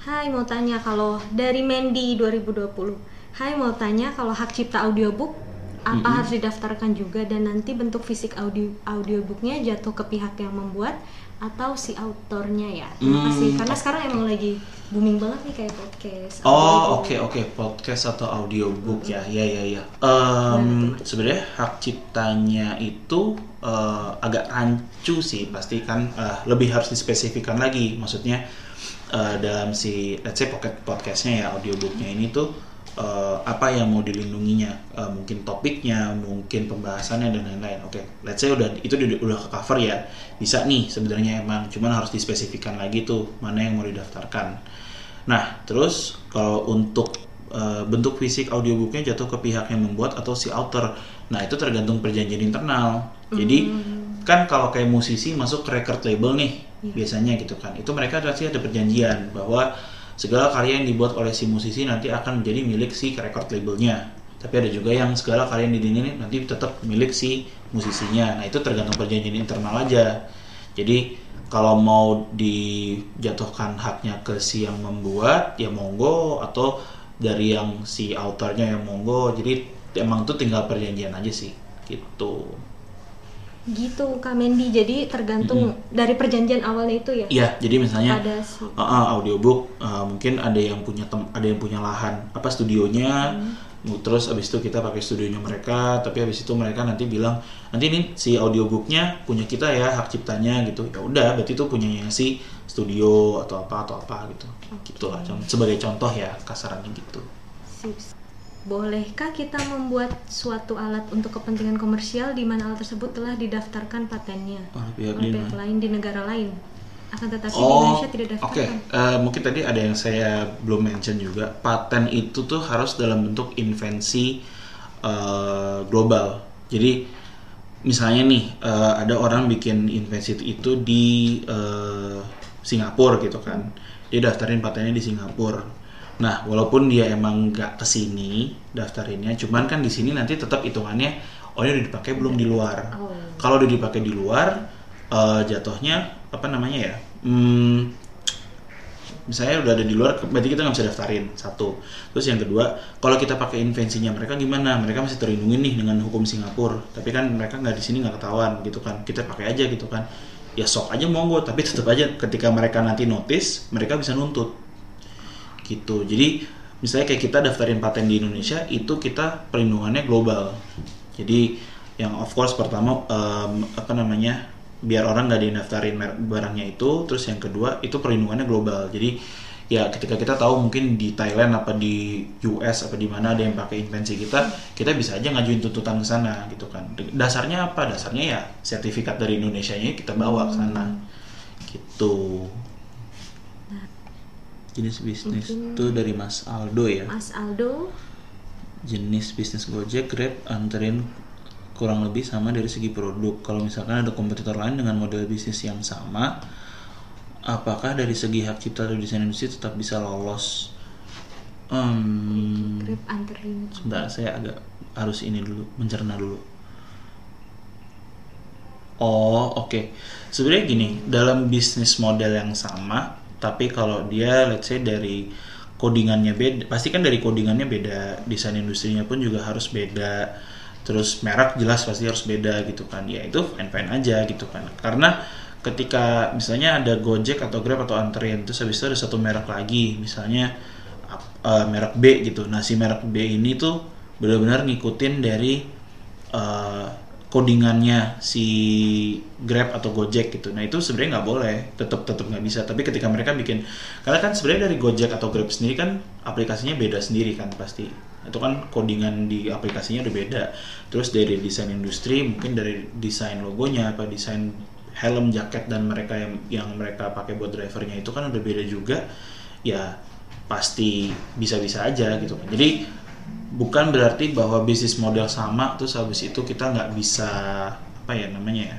Hai, mau tanya kalau dari Mandy dua ribu dua puluh. Hai, mau tanya kalau hak cipta audiobook apa mm-hmm. harus didaftarkan juga dan nanti bentuk fisik audio audiobooknya jatuh ke pihak yang membuat atau si autornya ya? Terima kasih. Mm. Karena sekarang emang lagi booming banget nih kayak podcast. Oh, oke oke, podcast atau audiobook mm-hmm. ya. Ya ya ya. Um, sebenarnya hak ciptanya itu uh, agak rancu sih, pasti kan uh, lebih harus dispesifikkan lagi. Maksudnya Uh, dalam si let's say pocket podcastnya ya, audiobooknya ini tuh uh, apa yang mau dilindunginya, uh, mungkin topiknya, mungkin pembahasannya dan lain-lain. Oke, okay. Let's say udah itu udah ke cover ya, bisa nih sebenarnya emang, cuman harus dispesifikkan lagi tuh mana yang mau didaftarkan. Nah terus kalau untuk uh, bentuk fisik audiobooknya jatuh ke pihak yang membuat atau si author, nah itu tergantung perjanjian internal. Jadi mm. kan kalau kayak musisi masuk ke record label nih biasanya gitu kan, itu mereka pasti ada perjanjian bahwa segala karya yang dibuat oleh si musisi nanti akan menjadi milik si record labelnya, tapi ada juga yang segala karya yang didinin nanti tetap milik si musisinya. Nah itu tergantung perjanjian internal aja. Jadi kalau mau dijatuhkan haknya ke si yang membuat ya monggo, atau dari yang si autornya yang monggo. Jadi emang itu tinggal perjanjian aja sih gitu. Gitu Kak Mendy, jadi tergantung mm-hmm. dari perjanjian awalnya itu ya. Iya, jadi misalnya ada si... uh, uh, audiobook uh, mungkin ada yang punya tem- ada yang punya lahan apa studionya, mm-hmm. terus abis itu kita pakai studionya mereka, tapi abis itu mereka nanti bilang nanti ini si audiobooknya punya kita ya hak ciptanya gitu. Ya udah, berarti itu punyanya si studio atau apa atau apa gitu. Okay. Gitulah sebagai contoh ya kasarannya gitu. Sips. Bolehkah kita membuat suatu alat untuk kepentingan komersial di mana alat tersebut telah didaftarkan patennya oleh pihak, oleh pihak lain di negara lain? Akan tetapi oh, di Indonesia tidak daftarkan. Oke, okay. uh, mungkin tadi ada yang saya belum mention juga. Paten itu tuh harus dalam bentuk invensi uh, global. Jadi misalnya nih uh, ada orang bikin invensi itu di uh, Singapura gitu kan. Dia daftarin patennya di Singapura. Nah, walaupun dia emang nggak kesini daftarinnya, cuman kan di sini nanti tetap hitungannya, oh ini udah dipakai belum di luar. Oh. Kalau udah dipakai di luar, uh, jatuhnya apa namanya ya? Hmm, misalnya udah ada di luar, berarti kita nggak bisa daftarin satu. Terus yang kedua, kalau kita pakai invensinya mereka gimana? Mereka masih terlindungi nih dengan hukum Singapura, tapi kan mereka nggak di sini nggak ketahuan gitu kan? Kita pakai aja gitu kan? Ya sok aja monggo, tapi tetap aja ketika mereka nanti notice, mereka bisa nuntut. Gitu. Jadi misalnya kayak kita daftarin paten di Indonesia, itu kita perlindungannya global. Jadi yang of course pertama um, apa namanya biar orang nggak didaftarin barangnya itu. Terus yang kedua itu perlindungannya global. Jadi ya ketika kita tahu mungkin di Thailand apa di U S apa di mana ada yang pakai invensi kita, kita bisa aja ngajuin tuntutan ke sana gitu kan. Dasarnya apa? Dasarnya ya sertifikat dari Indonesianya kita bawa ke sana. Gitu. Jenis bisnis itu dari Mas Aldo ya. Mas Aldo. Jenis bisnis Gojek, Grab, Antrian kurang lebih sama dari segi produk. Kalau misalkan ada kompetitor lain dengan model bisnis yang sama, apakah dari segi hak cipta atau desain industri tetap bisa lolos? Um, Grab, Antrian. Sebentar, saya agak harus ini dulu, mencerna dulu. Oh, oke. Okay. Sebenarnya gini, dalam bisnis model yang sama, tapi kalau dia let's say dari codingannya beda, pasti kan dari codingannya beda, desain industrinya pun juga harus beda. Terus merek jelas pasti harus beda gitu kan. Ya itu fine-fine aja gitu kan. Karena ketika misalnya ada Gojek atau Grab atau Antrian, terus habis itu ada satu merek lagi, misalnya uh, merek B gitu. Nah, si merek B ini tuh benar-benar ngikutin dari uh, codingannya si Grab atau Gojek gitu. Nah itu sebenarnya nggak boleh, tetap tetap nggak bisa. Tapi ketika mereka bikin, karena kan sebenarnya dari Gojek atau Grab sendiri kan aplikasinya beda sendiri kan pasti. Itu kan codingan di aplikasinya udah beda. Terus dari desain industri, mungkin dari desain logonya, apa desain helm, jaket dan mereka yang yang mereka pakai buat drivernya itu kan udah beda juga. Ya pasti bisa-bisa aja gitu kan. Jadi bukan berarti bahwa bisnis model sama terus habis itu kita nggak bisa apa ya namanya ya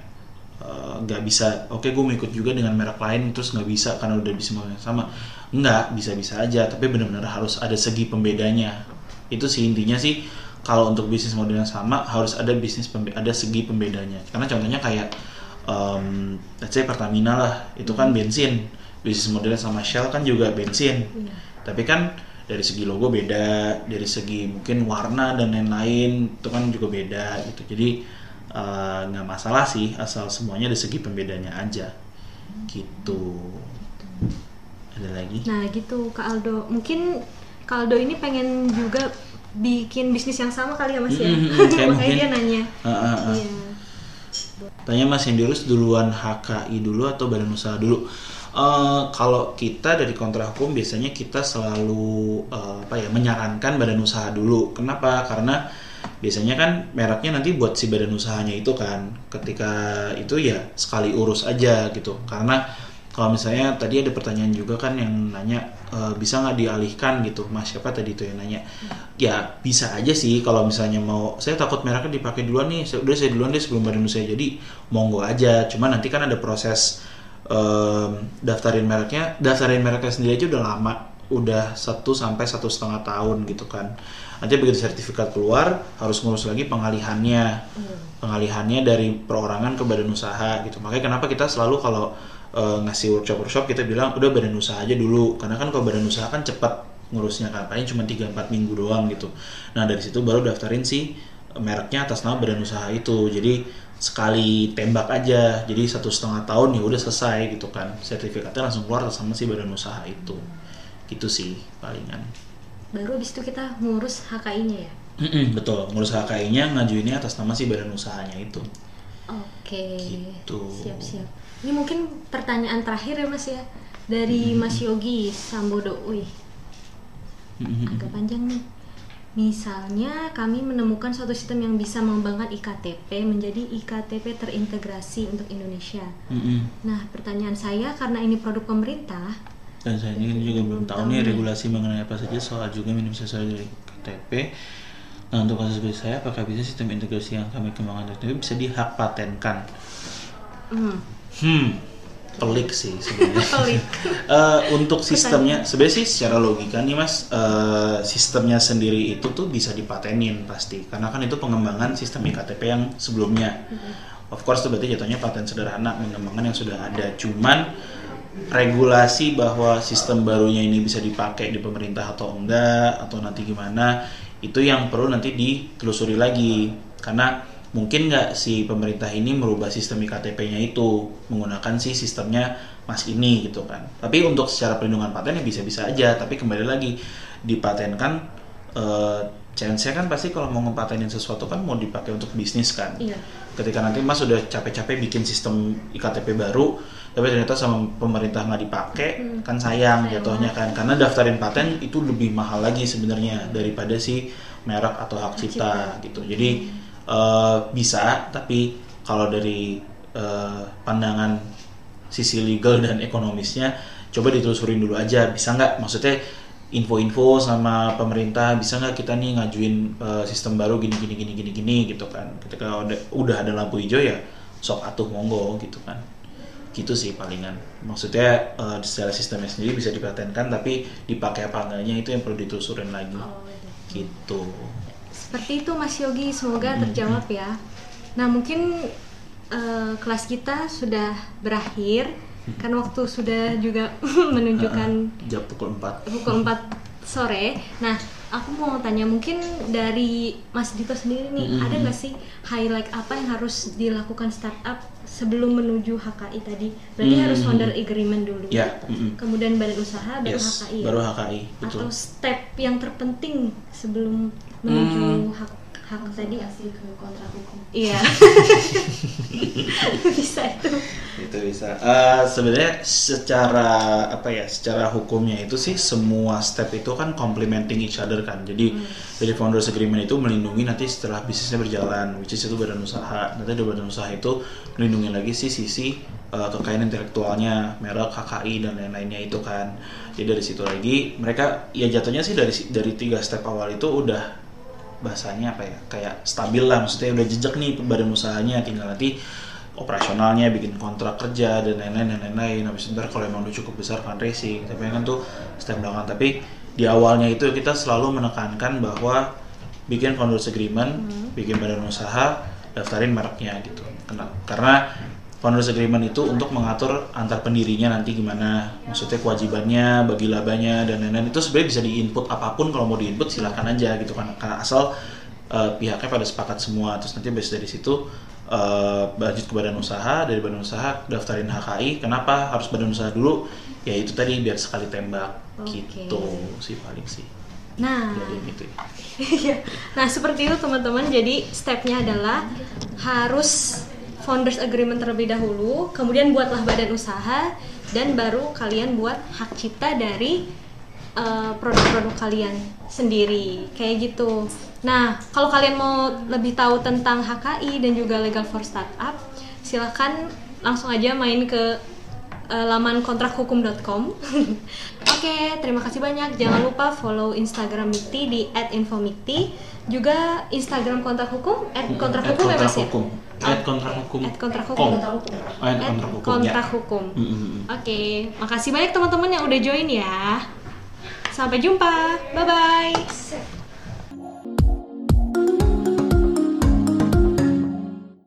nggak uh, bisa oke okay, gue mau ikut juga dengan merek lain terus nggak bisa karena udah bisnis model sama. Nggak, bisa-bisa aja, tapi benar-benar harus ada segi pembedanya. Itu sih intinya sih, kalau untuk bisnis model yang sama harus ada bisnis pembe- ada segi pembedanya. Karena contohnya kayak um, let's say Pertamina lah, itu kan bensin, bisnis modelnya sama Shell kan juga bensin, tapi kan dari segi logo beda, dari segi mungkin warna dan lain-lain itu kan juga beda gitu. Jadi nggak uh, masalah sih, asal semuanya dari segi pembedanya aja gitu. Ada lagi? Nah gitu Kak Aldo, mungkin Kak Aldo ini pengen juga bikin bisnis yang sama kali ya Mas ya? Makanya mungkin, dia nanya uh, uh, uh. Yeah. Tanya Mas Hendirus duluan H K I dulu atau badan usaha dulu? Uh, kalau kita dari kontrak hukum biasanya kita selalu uh, apa ya menyarankan badan usaha dulu. Kenapa? Karena biasanya kan mereknya nanti buat si badan usahanya itu kan. Ketika itu ya sekali urus aja gitu. Karena kalau misalnya tadi ada pertanyaan juga kan yang nanya uh, bisa nggak dialihkan gitu. Mas siapa tadi itu yang nanya? Ya bisa aja sih kalau misalnya mau. Saya takut mereknya dipakai duluan nih. Saya, udah saya duluan deh sebelum badan usaha. Jadi monggo aja. Cuma nanti kan ada proses. Um, daftarin mereknya, daftarin mereknya sendiri aja udah lama, udah satu sampai satu koma lima tahun gitu kan. Nanti begitu sertifikat keluar harus ngurus lagi pengalihannya, pengalihannya dari perorangan ke badan usaha gitu. Makanya kenapa kita selalu kalau uh, ngasih workshop-workshop kita bilang udah badan usaha aja dulu, karena kan kalau badan usaha kan cepat ngurusnya kan, paling cuma tiga sampai empat minggu doang gitu. Nah dari situ baru daftarin si mereknya atas nama badan usaha itu. Jadi sekali tembak aja, jadi satu setengah tahun ya udah selesai gitu kan, sertifikatnya langsung keluar sama si badan usaha itu gitu sih palingan. Baru abis itu kita ngurus H K I-nya ya? Mm-mm, betul, ngurus H K I-nya, ngajuinnya atas nama si badan usahanya itu. Oke, gitu. Siap-siap. Ini mungkin pertanyaan terakhir ya Mas ya, dari mm-hmm. Mas Yogi Sambodo. Wih, mm-hmm. agak panjang nih. Misalnya kami menemukan suatu sistem yang bisa mengembangkan I K T P menjadi I K T P terintegrasi untuk Indonesia. Mm-hmm. Nah, pertanyaan saya karena ini produk pemerintah dan saya ini juga belum tahu nih regulasi mengenai apa saja soal juga minimum sosial dari I K T P. Nah, untuk kasus saya apakah bisa sistem integrasi yang kami kembangkan itu bisa dihak patenkan? Mm. Hmm. Pelik sih sebenarnya. Pelik. uh, untuk sistemnya sebenarnya sih secara logika nih Mas, uh, sistemnya sendiri itu tuh bisa dipatenin pasti, karena kan itu pengembangan sistem I K T P yang sebelumnya. Of course itu berarti jatuhnya paten sederhana, pengembangan yang sudah ada. Cuman regulasi bahwa sistem barunya ini bisa dipakai di pemerintah atau enggak atau nanti gimana, itu yang perlu nanti ditelusuri lagi. Karena mungkin nggak si pemerintah ini merubah sistem I K T P-nya itu menggunakan si sistemnya Mas ini gitu kan. Tapi untuk secara perlindungan paten ya bisa-bisa aja. Tapi kembali lagi dipatenkan, eh, chance-nya kan pasti kalau mau ngepatenin sesuatu kan mau dipakai untuk bisnis kan. Iya. Ketika nanti Mas udah capek-capek bikin sistem I K T P baru, tapi ternyata sama pemerintah nggak dipakai, hmm. kan sayang jatuhnya kan. Karena daftarin paten itu lebih mahal lagi sebenarnya daripada si merek atau hak cipta gitu. Jadi hmm. Uh, bisa, tapi kalau dari uh, pandangan sisi legal dan ekonomisnya coba ditelusurin dulu aja, bisa nggak, maksudnya info-info sama pemerintah, bisa nggak kita nih ngajuin uh, sistem baru gini gini gini gini gini gitu kan. Ketika udah, udah ada lampu hijau ya sok atuh monggo gitu kan. Gitu sih palingan, maksudnya uh, secara sistemnya sendiri bisa dipatenkan, tapi dipakai apa enggaknya itu yang perlu ditelusurin lagi. Oh, gitu. Seperti itu Mas Yogi, semoga terjawab ya. Nah mungkin uh, kelas kita sudah berakhir kan, waktu sudah juga menunjukkan uh, jam pukul empat pukul empat sore. Nah, aku mau tanya mungkin dari Mas Dito sendiri nih, hmm. ada nggak sih highlight apa yang harus dilakukan startup sebelum menuju H K I tadi? Berarti hmm. harus founder agreement dulu, ya. gitu. hmm. kemudian badan usaha, baru yes, H K I. Baru H K I, betul. Atau step yang terpenting sebelum menuju hmm. H K I. Hak tadi asli ke kontrak hukum. Iya. Bisa itu. Itu bisa. Uh, sebenarnya secara apa ya? Secara hukumnya itu sih semua step itu kan complementing each other kan. Jadi hmm. dari founders agreement itu melindungi nanti setelah bisnisnya berjalan, which is itu badan usaha. Nanti ada badan usaha itu melindungi lagi sih sisi uh, kekayaan intelektualnya, merek, H K I dan lain-lainnya itu kan. Jadi dari situ lagi mereka ya jatuhnya sih dari dari tiga step awal itu udah bahasanya apa ya, kayak stabil lah, maksudnya udah jejak nih badan usahanya, tinggal nanti operasionalnya, bikin kontrak kerja dan lain-lain dan lain-lain. Habis itu ntar kalau emang udah cukup besar fundraising, tapi kan tuh step belakang. Tapi di awalnya itu kita selalu menekankan bahwa bikin founders agreement, hmm. bikin badan usaha, daftarin mereknya gitu. Kenapa? Karena founders agreement itu untuk mengatur antar pendirinya nanti gimana, maksudnya kewajibannya, bagi labanya dan lain-lain. Itu sebenarnya bisa diinput apapun, kalau mau diinput silahkan aja gitu kan, karena asal uh, pihaknya pada sepakat semua. Terus nanti habis dari situ uh, lanjut ke badan usaha, dari badan usaha daftarin H K I. Kenapa harus badan usaha dulu? Ya itu tadi, biar sekali tembak, okay. gitu sih paling sih. Nah, gitu. Nah seperti itu teman-teman. Jadi stepnya adalah harus founders agreement terlebih dahulu, kemudian buatlah badan usaha, dan baru kalian buat hak cipta dari uh, produk-produk kalian sendiri, kayak gitu. Nah, kalau kalian mau lebih tahu tentang H K I dan juga Legal for Startup, silahkan langsung aja main ke uh, laman kontrak hukum dot com. Oke, terima kasih banyak. Jangan lupa follow Instagram MIKTI di at info mikti, juga Instagram kontrak hukum at kontrak hukum ya Mas ya? At kontrak hukum. At kontrak hukum. At kontrak hukum. Oke, makasih banyak teman-teman yang udah join ya. Sampai jumpa. Bye bye.